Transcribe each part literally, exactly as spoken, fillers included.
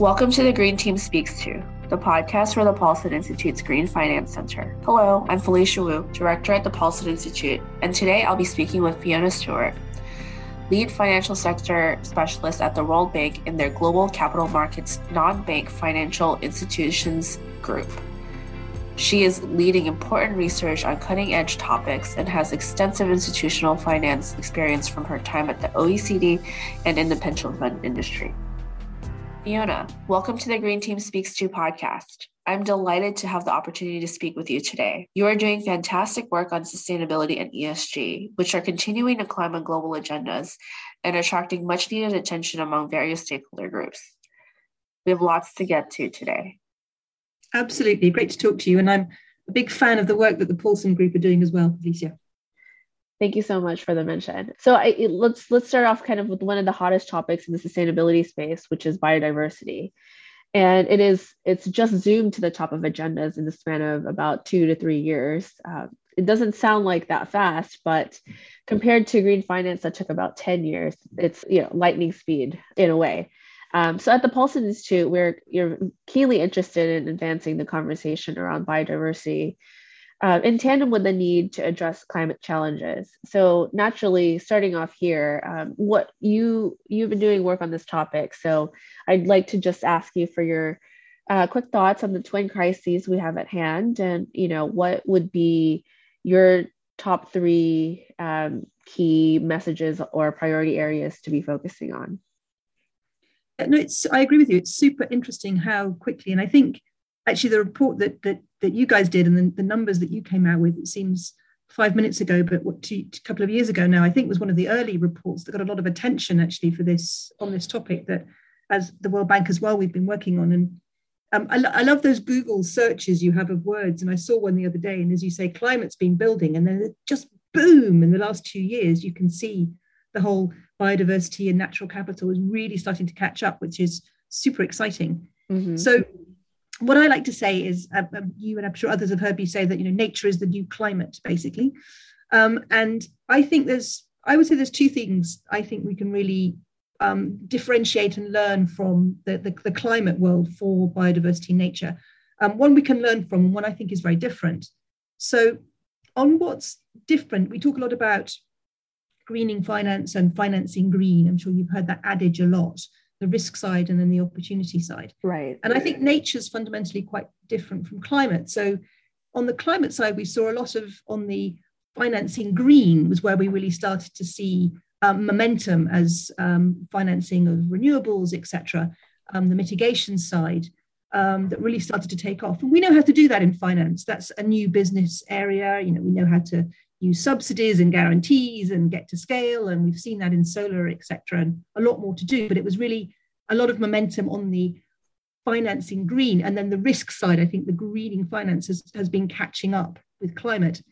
Welcome to the Green Team Speaks to, the podcast for the Paulson Institute's Green Finance Center. Hello, I'm Phylicia Wu, Director at the Paulson Institute, and today I'll be speaking with Fiona Stewart, Lead Financial Sector Specialist at the World Bank in their Global Capital Markets Non-Bank Financial Institutions Group. She is leading important research on cutting-edge topics and has extensive institutional finance experience from her time at the O E C D and in the pension fund industry. Fiona, welcome to the Green Team Speaks to podcast. I'm delighted to have the opportunity to speak with you today. You are doing fantastic work on sustainability and E S G, which are continuing to climb on global agendas and attracting much needed attention among various stakeholder groups. We have lots to get to today. Absolutely. Great to talk to you. And I'm a big fan of the work that the Paulson Group are doing as well, Phylicia. Thank you so much for the mention. So I, let's let's start off kind of with one of the hottest topics in the sustainability space, which is biodiversity. And it is, it's just zoomed to the top of agendas in the span of about two to three years. Uh, it doesn't sound like that fast, but compared to green finance that took about ten years, it's, you know, lightning speed in a way. Um, so at the Paulson Institute, we're you're keenly interested in advancing the conversation around biodiversity Uh, in tandem with the need to address climate challenges. So naturally, starting off here, um, what you, you've been doing work on this topic. So I'd like to just ask you for your uh, quick thoughts on the twin crises we have at hand, and, you know, what would be your top three um, key messages or priority areas to be focusing on? No, it's, I agree with you. It's super interesting how quickly, and I think actually, the report that that that you guys did and the, the numbers that you came out with, it seems five minutes ago, but what two, a couple of years ago now, I think was one of the early reports that got a lot of attention actually for this on this topic that, as the World Bank as well, we've been working on. And um, I, lo- I love those Google searches you have of words. And I saw one the other day, and as you say, climate's been building, and then just boom, in the last two years, you can see the whole biodiversity and natural capital is really starting to catch up, which is super exciting. Mm-hmm. So what I like to say is, uh, you and I'm sure others have heard me say that, you know, nature is the new climate, basically. Um, and I think there's, I would say there's two things I think we can really um, differentiate and learn from the, the, the climate world for biodiversity and nature. Um, one we can learn from, and one I think is very different. So on what's different, we talk a lot about greening finance and financing green. I'm sure you've heard that adage a lot. The risk side and then the opportunity side. Right. And I think nature's fundamentally quite different from climate. So on the climate side, we saw a lot of, on the financing green was where we really started to see um, momentum as um, financing of renewables, et cetera, um, the mitigation side um, that really started to take off. And we know how to do that in finance. That's a new business area. You know, we know how to use subsidies and guarantees and get to scale. And we've seen that in solar, et cetera, and a lot more to do. But it was really a lot of momentum on the financing green. And then the risk side, I think the greening finance has, has been catching up with climate.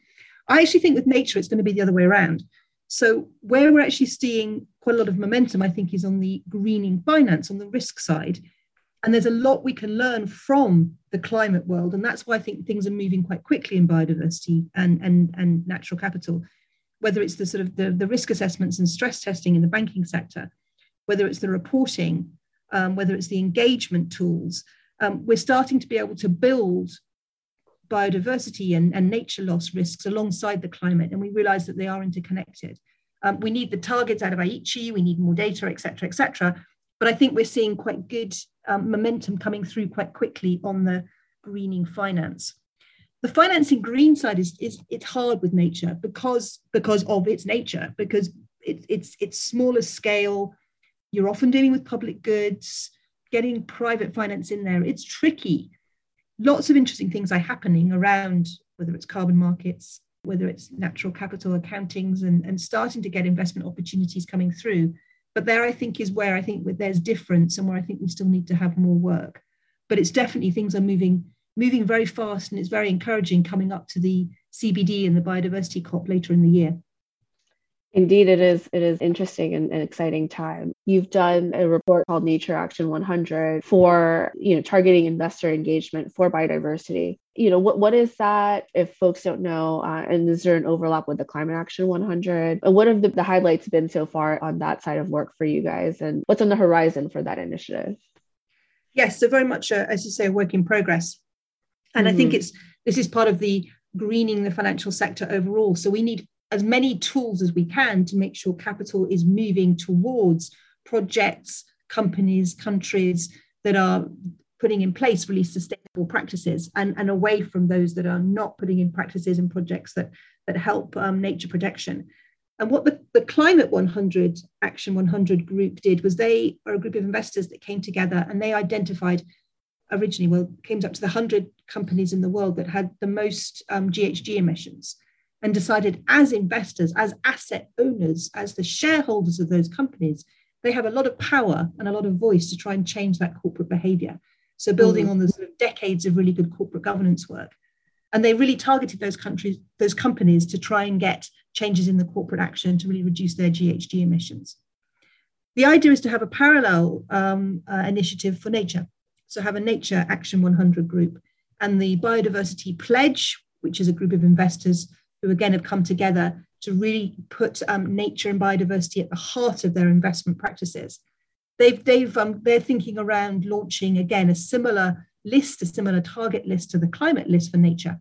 I actually think with nature, it's going to be the other way around. So where we're actually seeing quite a lot of momentum, I think, is on the greening finance, on the risk side. And there's a lot we can learn from the climate world. And that's why I think things are moving quite quickly in biodiversity and, and, and natural capital, whether it's the sort of the, the risk assessments and stress testing in the banking sector, whether it's the reporting, um, whether it's the engagement tools. Um, we're starting to be able to build biodiversity and, and nature loss risks alongside the climate. And we realize that they are interconnected. Um, we need the targets out of Aichi, we need more data, et cetera, et cetera. But I think we're seeing quite good um, momentum coming through quite quickly on the greening finance. The financing green side is, is it's hard with nature because, because of its nature, because it, it's it's smaller scale. You're often dealing with public goods, getting private finance in there. It's tricky. Lots of interesting things are happening around, whether it's carbon markets, whether it's natural capital accountings, and, and starting to get investment opportunities coming through. But there, I think, is where I think there's difference and where I think we still need to have more work. But it's definitely things are moving moving very fast, and it's very encouraging coming up to the C B D and the biodiversity COP later in the year. Indeed, it is. It is interesting and an exciting time. You've done a report called Nature Action one hundred for, you know, targeting investor engagement for biodiversity. You know, what, what is that, if folks don't know, uh, and is there an overlap with the Climate Action one hundred? And what have the, the highlights been so far on that side of work for you guys, and what's on the horizon for that initiative? Yes, so very much, a, as you say, a work in progress. And mm. I think it's this is part of the greening the financial sector overall. So we need as many tools as we can to make sure capital is moving towards projects, companies, countries that are putting in place really sustainable practices, and, and away from those that are not putting in practices and projects that, that help um, nature protection. And what the, the Climate one hundred, Action one hundred group did was they are a group of investors that came together and they identified originally, well, came up to the one hundred companies in the world that had the most um, G H G emissions, and decided as investors, as asset owners, as the shareholders of those companies, they have a lot of power and a lot of voice to try and change that corporate behavior. So building mm-hmm. on the sort of decades of really good corporate governance work. And they really targeted those countries, those companies to try and get changes in the corporate action to really reduce their G H G emissions. The idea is to have a parallel um, uh, initiative for nature. So have a Nature Action one hundred group and the Biodiversity Pledge, which is a group of investors who again have come together to really put um, nature and biodiversity at the heart of their investment practices. They've, they've, um, they're thinking around launching, again, a similar list, a similar target list to the climate list for nature.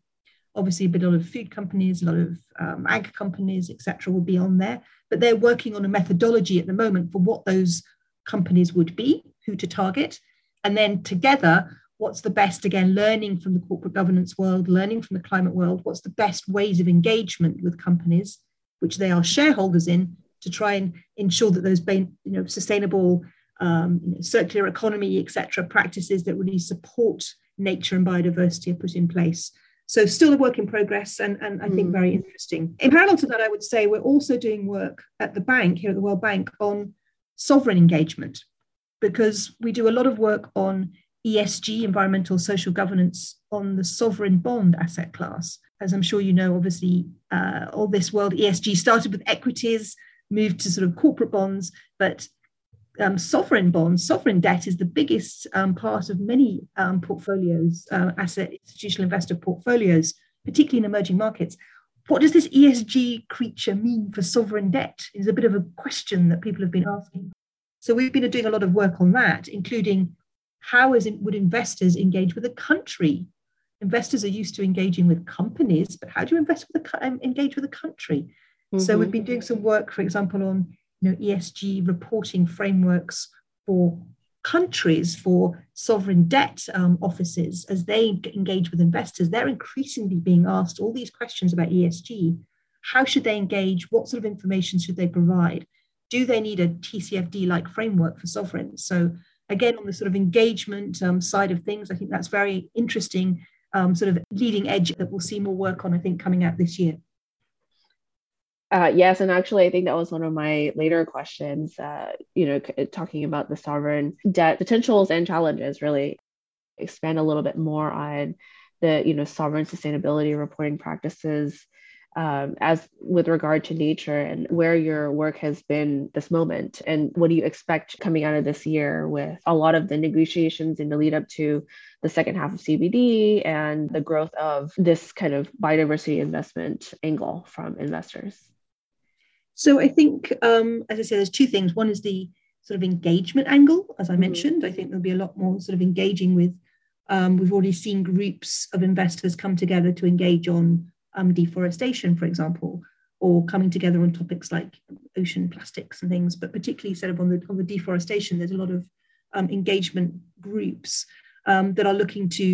Obviously, a lot of food companies, a lot of um, ag companies, et cetera, will be on there. But they're working on a methodology at the moment for what those companies would be, who to target. And then together, what's the best, again, learning from the corporate governance world, learning from the climate world, what's the best ways of engagement with companies, which they are shareholders in, to try and ensure that those you know, sustainable Um, you know, circular economy, et cetera, practices that really support nature and biodiversity are put in place. So still a work in progress, and, and I think mm. very interesting. In parallel to that, I would say we're also doing work at the bank, here at the World Bank, on sovereign engagement, because we do a lot of work on E S G, environmental social governance, on the sovereign bond asset class. As I'm sure you know, obviously, uh, all this world E S G started with equities, moved to sort of corporate bonds, but Um, sovereign bonds, sovereign debt is the biggest um, part of many um, portfolios, uh, asset institutional investor portfolios, particularly in emerging markets. What does this E S G creature mean for sovereign debt is a bit of a question that people have been asking. So we've been doing a lot of work on that, including how is it, would investors engage with a country? Investors are used to engaging with companies, but how do you invest with a, um, engage with a country? Mm-hmm. So we've been doing some work, for example, on You know, E S G reporting frameworks for countries, for sovereign debt um, offices. As they engage with investors, they're increasingly being asked all these questions about E S G. How should they engage? What sort of information should they provide? Do they need a T C F D-like framework for sovereigns? So again, on the sort of engagement um, side of things, I think that's very interesting, um, sort of leading edge that we'll see more work on, I think, coming out this year. Uh, yes, and actually, I think that was one of my later questions, uh, you know, c- talking about the sovereign debt potentials and challenges, really expand a little bit more on the, you know, sovereign sustainability reporting practices um, as with regard to nature and where your work has been this moment. And what do you expect coming out of this year with a lot of the negotiations in the lead up to the second half of C B D and the growth of this kind of biodiversity investment angle from investors? So I think, um, as I say, there's two things. One is the sort of engagement angle, as I mm-hmm. mentioned. I think there'll be a lot more sort of engaging with, um, we've already seen groups of investors come together to engage on um, deforestation, for example, or coming together on topics like ocean plastics and things, but particularly set up on the, on the deforestation, there's a lot of um, engagement groups um, that are looking to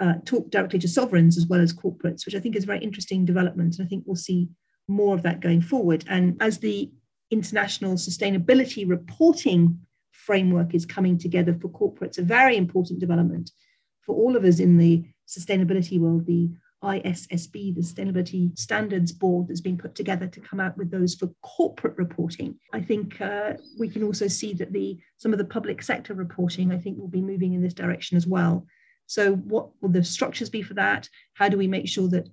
uh, talk directly to sovereigns as well as corporates, which I think is a very interesting development. And I think we'll see more of that going forward. And as the international sustainability reporting framework is coming together for corporates, a very important development for all of us in the sustainability world, the I S S B, the Sustainability Standards Board that's been put together to come out with those for corporate reporting. I think uh, we can also see that the some of the public sector reporting, I think, will be moving in this direction as well. So what will the structures be for that? How do we make sure that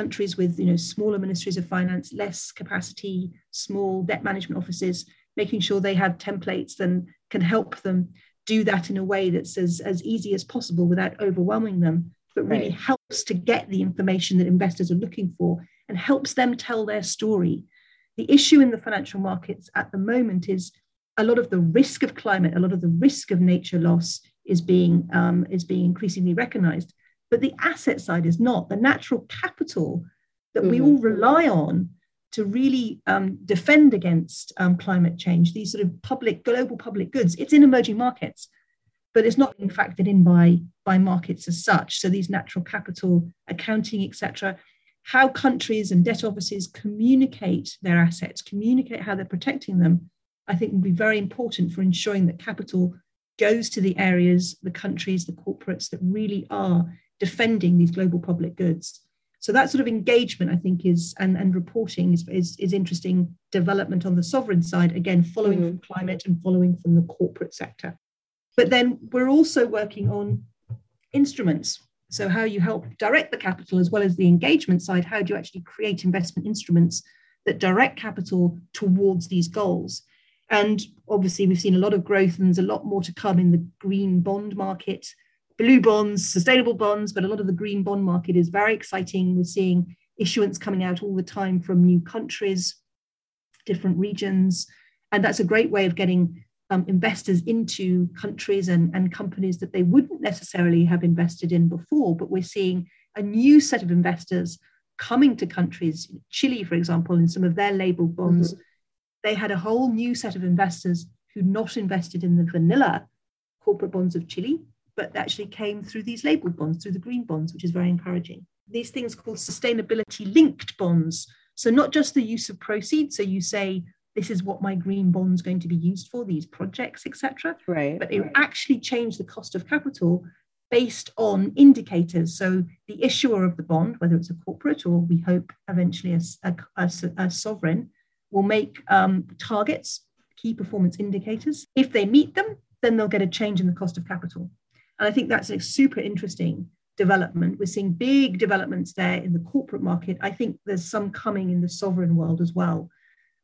countries with, you know, smaller ministries of finance, less capacity, small debt management offices, making sure they have templates and can help them do that in a way that's as, as easy as possible without overwhelming them, but really right. helps to get the information that investors are looking for and helps them tell their story. The issue in the financial markets at the moment is a lot of the risk of climate, a lot of the risk of nature loss is being, um, is being increasingly recognised. But the asset side is not. The natural capital that mm-hmm. we all rely on to really um, defend against um, climate change, these sort of public, global public goods, it's in emerging markets, but it's not being factored in by, by markets as such. So these natural capital, accounting, et cetera, how countries and debt offices communicate their assets, communicate how they're protecting them, I think will be very important for ensuring that capital goes to the areas, the countries, the corporates that really are defending these global public goods. So that sort of engagement, I think, is and, and reporting is, is, is interesting development on the sovereign side, again, following mm-hmm. from climate and following from the corporate sector. But then we're also working on instruments. So how you help direct the capital as well as the engagement side, how do you actually create investment instruments that direct capital towards these goals? And obviously, we've seen a lot of growth and there's a lot more to come in the green bond market, blue bonds, sustainable bonds, but a lot of the green bond market is very exciting. We're seeing issuance coming out all the time from new countries, different regions, and that's a great way of getting um, investors into countries and, and companies that they wouldn't necessarily have invested in before, but we're seeing a new set of investors coming to countries. Chile, for example, in some of their labeled bonds, mm-hmm. they had a whole new set of investors who not invested in the vanilla corporate bonds of Chile, but actually came through these labelled bonds, through the green bonds, which is very encouraging. These things called sustainability-linked bonds. So not just the use of proceeds, so you say, this is what my green bond's going to be used for, these projects, et cetera. Right, but it right. actually changed the cost of capital based on indicators. So the issuer of the bond, whether it's a corporate or we hope eventually a, a, a, a sovereign, will make um, targets, key performance indicators. If they meet them, then they'll get a change in the cost of capital. And I think that's a super interesting development. We're seeing big developments there in the corporate market. I think there's some coming in the sovereign world as well.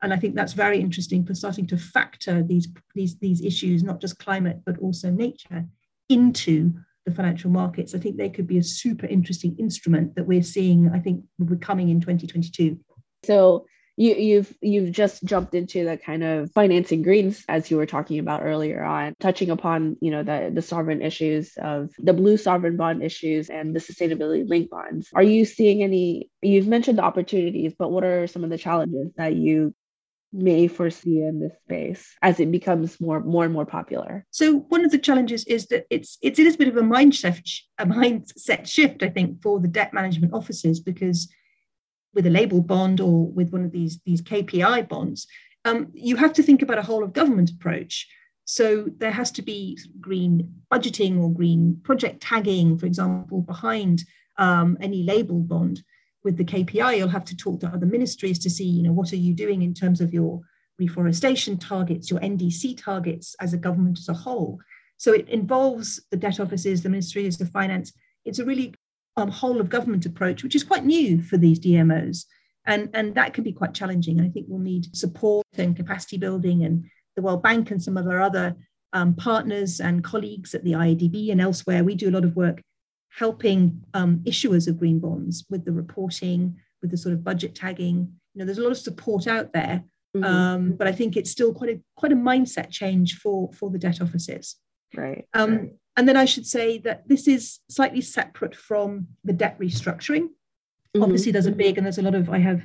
And I think that's very interesting for starting to factor these, these, these issues, not just climate, but also nature, into the financial markets. I think they could be a super interesting instrument that we're seeing, I think, will be coming in twenty twenty-two. So... You, you've you've just jumped into the kind of financing greens, as you were talking about earlier on, touching upon, you know, the, the sovereign issues of the blue sovereign bond issues and the sustainability linked bonds. Are you seeing any, you've mentioned the opportunities, but what are some of the challenges that you may foresee in this space as it becomes more, more and more popular? So one of the challenges is that it's, it's, it is a bit of a mindset, a mindset shift, I think, for the debt management offices, because with a labelled bond or with one of these, these K P I bonds, um, you have to think about a whole of government approach. So there has to be green budgeting or green project tagging, for example, behind um, any labelled bond. With the K P I, you'll have to talk to other ministries to see, you know, what are you doing in terms of your reforestation targets, your N D C targets as a government as a whole. So it involves the debt offices, the ministries of finance. It's a really Um, whole of government approach, which is quite new for these D M Os. And, and that can be quite challenging. I think we'll need support and capacity building, and the World Bank and some of our other um, partners and colleagues at the I A D B and elsewhere. We do a lot of work helping um, issuers of green bonds with the reporting, with the sort of budget tagging. You know, there's a lot of support out there, mm-hmm. um, but I think it's still quite a quite a mindset change for, for the debt offices. Right. Um, right. And then I should say that this is slightly separate from the debt restructuring. Mm-hmm. Obviously, there's a big, and there's a lot of, I have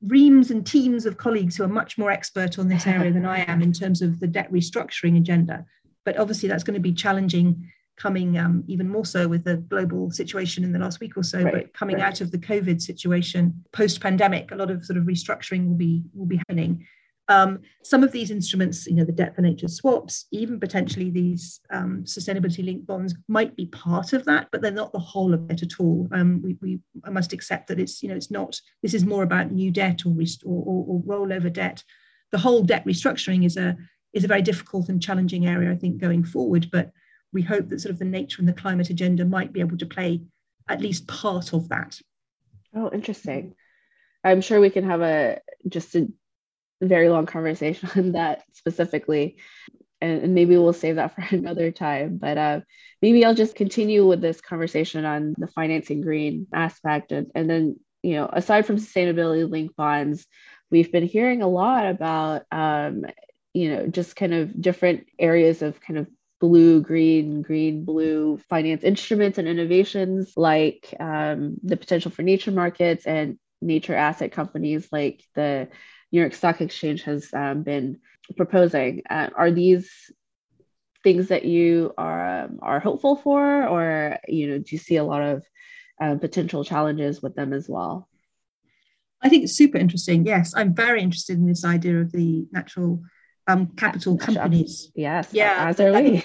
reams and teams of colleagues who are much more expert on this area than I am in terms of the debt restructuring agenda. But obviously, that's going to be challenging coming um, even more so with the global situation in the last week or so, right, but coming right. out of the COVID situation, post-pandemic, a lot of sort of restructuring will be will be happening. Um, some of these instruments, you know, the debt for nature swaps, even potentially these um, sustainability-linked bonds might be part of that, but they're not the whole of it at all. Um, we, we must accept that it's, you know, it's not, this is more about new debt or, rest- or, or, or rollover debt. The whole debt restructuring is a, is a very difficult and challenging area, I think, going forward, but we hope that sort of the nature and the climate agenda might be able to play at least part of that. Oh, interesting. I'm sure we can have a, just a very long conversation on that specifically, and, and maybe we'll save that for another time, but uh, maybe I'll just continue with this conversation on the financing green aspect, and, and then, you know, aside from sustainability linked bonds, we've been hearing a lot about um, you know, just kind of different areas of kind of blue, green, green, blue finance instruments and innovations like um, the potential for nature markets and nature asset companies like the New York Stock Exchange has um, been proposing. Uh, are these things that you are um, are hopeful for, or you know, do you see a lot of uh, potential challenges with them as well? I think it's super interesting. Yes, I'm very interested in this idea of the natural um, capital natural companies. Yes, yeah, as are we.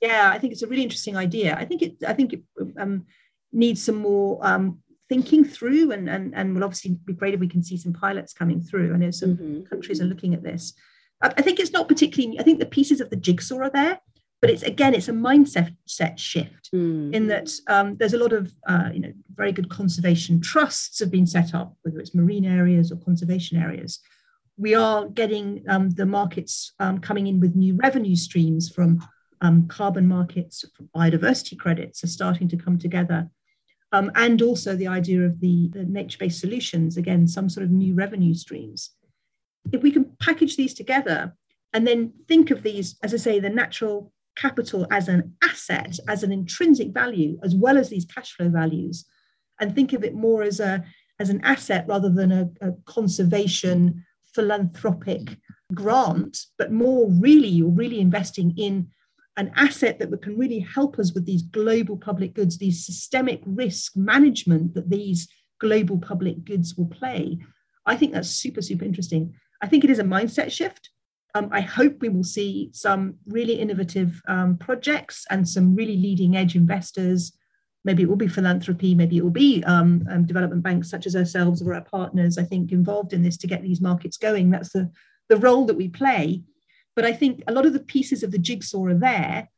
Yeah, I think it's a really interesting idea. I think it. I think it um, needs some more um, thinking through, and and and will obviously be great if we can see some pilots coming through. I know some mm-hmm. countries are looking at this. I, I think it's not particularly. I think the pieces of the jigsaw are there, but it's again, it's a mindset set shift mm. in that um, there's a lot of, uh, you know, very good conservation trusts have been set up, whether it's marine areas or conservation areas. We are getting um, the markets um, coming in with new revenue streams from um, carbon markets, from biodiversity credits are starting to come together. Um, and also the idea of the, the nature-based solutions, again, some sort of new revenue streams. If we can package these together and then think of these, as I say, the natural capital as an asset, as an intrinsic value, as well as these cash flow values, and think of it more as a as an asset rather than a, a conservation philanthropic grant, but more really, you're really investing in an asset that can really help us with these global public goods, these systemic risk management that these global public goods will play. I think that's super, super interesting. I think it is a mindset shift. Um, I hope we will see some really innovative um, projects and some really leading edge investors. Maybe it will be philanthropy, maybe it will be um, um, development banks such as ourselves or our partners, I think, involved in this to get these markets going. That's the, the role that we play. But I think a lot of the pieces of the jigsaw are there,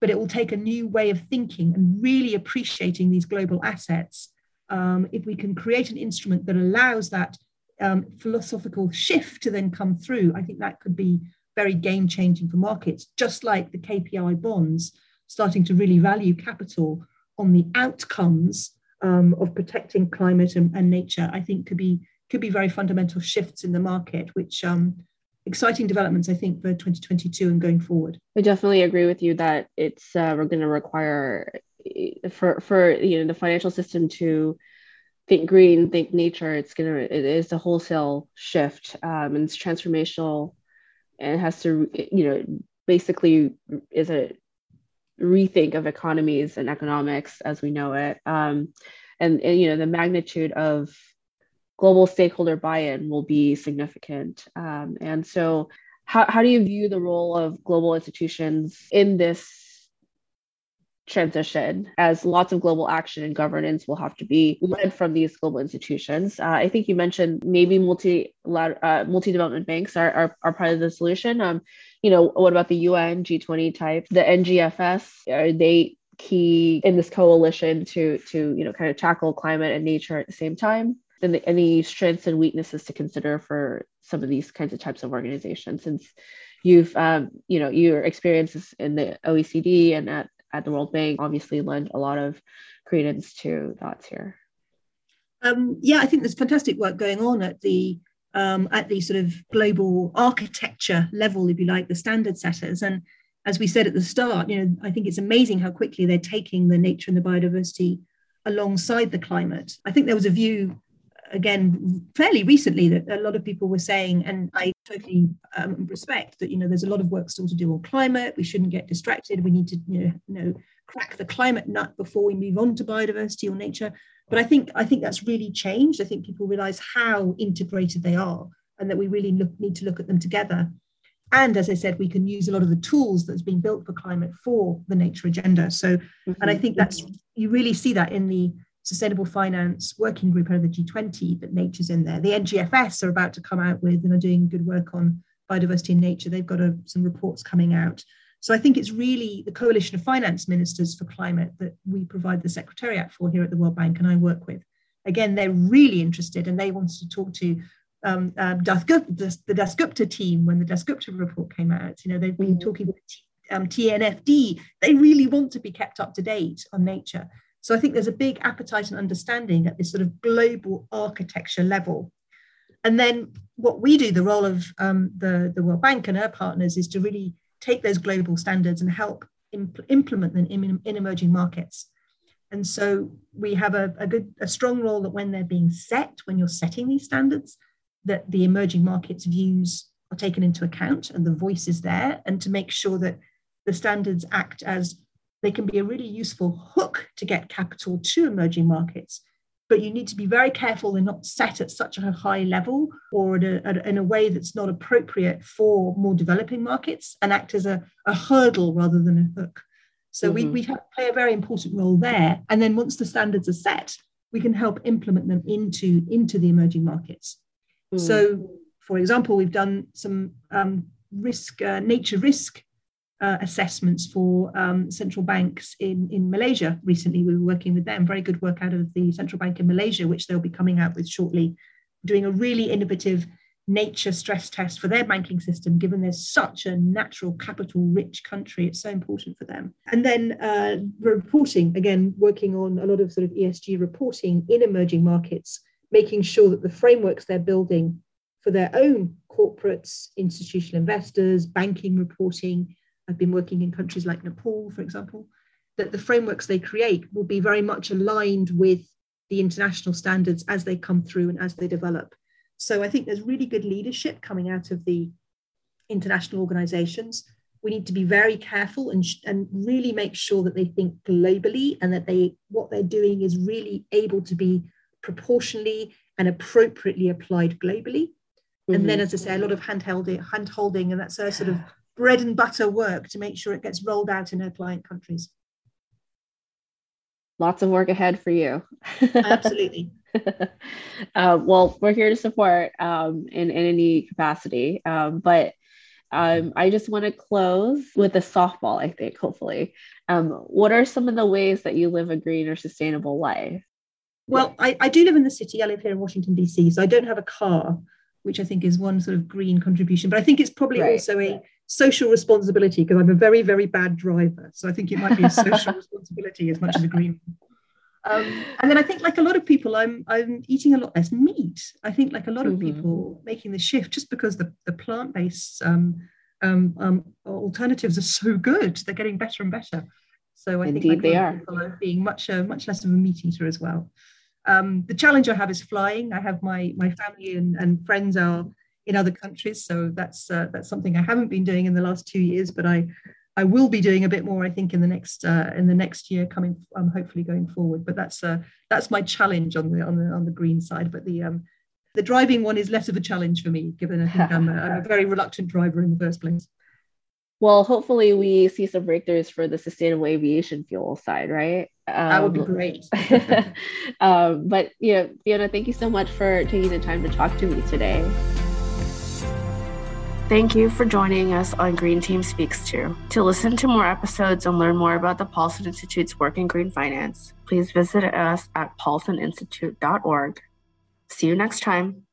but it will take a new way of thinking and really appreciating these global assets. Um, if we can create an instrument that allows that Um, philosophical shift to then come through, I think that could be very game-changing for markets, just like the K P I bonds starting to really value capital on the outcomes um, of protecting climate and, and nature. I think could be could be very fundamental shifts in the market, which um, exciting developments, I think, for twenty twenty-two and going forward. I definitely agree with you that it's uh, we're going to require for for you know the financial system to think green, think nature. It's gonna. It is a wholesale shift, um, and it's transformational, and it has to, you know, basically is a rethink of economies and economics as we know it. Um, and, and you know, the magnitude of global stakeholder buy-in will be significant. Um, and so, how how do you view the role of global institutions in this transition, as lots of global action and governance will have to be led from these global institutions? Uh, I think you mentioned maybe multi uh, multi-development banks are, are are part of the solution. Um, you know, what about the U N, G twenty type, the N G F S? Are they key in this coalition to to you know kind of tackle climate and nature at the same time? And the, any strengths and weaknesses to consider for some of these kinds of types of organizations, since you've um, you know your experiences in the O E C D and at at the World Bank obviously lend a lot of credence to thoughts here. Um, yeah, I think there's fantastic work going on at the um, at the sort of global architecture level, if you like, the standard setters. And as we said at the start, you know, I think it's amazing how quickly they're taking the nature and the biodiversity alongside the climate. I think there was a view, again, fairly recently that a lot of people were saying, and I totally um, respect that, you know, there's a lot of work still to do on climate. We shouldn't get distracted. We need to, you know, you know crack the climate nut before we move on to biodiversity or nature. But I think I think that's really changed. I think people realize how integrated they are and that we really look, need to look at them together. And as I said, we can use a lot of the tools that's been built for climate for the nature agenda. So, mm-hmm. and I think that's, you really see that in the Sustainable Finance Working Group out of the G twenty, that nature's in there. The N G F S are about to come out with, and are doing good work on biodiversity and nature. They've got a, some reports coming out. So I think it's really the coalition of finance ministers for climate that we provide the secretariat for here at the World Bank, and I work with. Again, they're really interested, and they wanted to talk to um, uh, Dasgupta, the Dasgupta team when the Dasgupta report came out. You know, they've been talking with um, T N F D. They really want to be kept up to date on nature. So I think there's a big appetite and understanding at this sort of global architecture level. And then what we do, the role of um, the, the World Bank and our partners, is to really take those global standards and help imp- implement them in, in emerging markets. And so we have a, a good, a strong role that when they're being set, when you're setting these standards, that the emerging markets' views are taken into account and the voice is there, and to make sure that the standards act as, they can be a really useful hook to get capital to emerging markets. But you need to be very careful and not set at such a high level or at a, at, in a way that's not appropriate for more developing markets, and act as a, a hurdle rather than a hook. So mm-hmm. we, we play a very important role there. And then once the standards are set, we can help implement them into, into the emerging markets. Mm-hmm. So, for example, we've done some um, risk, uh, nature risk uh, assessments for um, central banks in, in Malaysia recently. We were working with them, very good work out of the central bank in Malaysia, which they'll be coming out with shortly, doing a really innovative nature stress test for their banking system, given they're such a natural capital-rich country. It's so important for them. And then uh, reporting, again, working on a lot of sort of E S G reporting in emerging markets, making sure that the frameworks they're building for their own corporates, institutional investors, banking reporting. I've been working in countries like Nepal, for example, that the frameworks they create will be very much aligned with the international standards as they come through and as they develop. So I think there's really good leadership coming out of the international organizations. We need to be very careful and, sh- and really make sure that they think globally, and that they what they're doing is really able to be proportionally and appropriately applied globally. And then, as I say, a lot of hand-holding, hand-holding, and that's our sort of bread and butter work to make sure it gets rolled out in our client countries. Lots of work ahead for you. Absolutely. uh, well, we're here to support um, in, in any capacity, um, but um, I just want to close with a softball, I think, hopefully. Um, what are some of the ways that you live a green or sustainable life? Well, I, I do live in the city. I live here in Washington, D C, so I don't have a car, which I think is one sort of green contribution. But I think it's probably right. also a social responsibility, because I'm a very, very bad driver. So I think it might be a social responsibility as much as a green. Um, and then I think, like a lot of people, I'm I'm eating a lot less meat. I think, like a lot mm-hmm. of people, making the shift just because the, the plant-based um, um, um, alternatives are so good. They're getting better and better. So I Indeed think like they are. People are being much, uh, much less of a meat eater as well. Um, the challenge I have is flying. I have my my family and, and friends are in other countries, so that's uh, that's something I haven't been doing in the last two years. But I I will be doing a bit more, I think, in the next uh, in the next year coming, um, hopefully going forward. But that's uh, that's my challenge on the on the on the green side. But the um, the driving one is less of a challenge for me, given I think I'm a, I'm a very reluctant driver in the first place. Well, hopefully we see some breakthroughs for the sustainable aviation fuel side, right? Um, that would be great. um, but you know, Fiona, thank you so much for taking the time to talk to me today. Thank you for joining us on Green Team Speaks To. To listen to more episodes and learn more about the Paulson Institute's work in green finance, please visit us at paulson institute dot org. See you next time.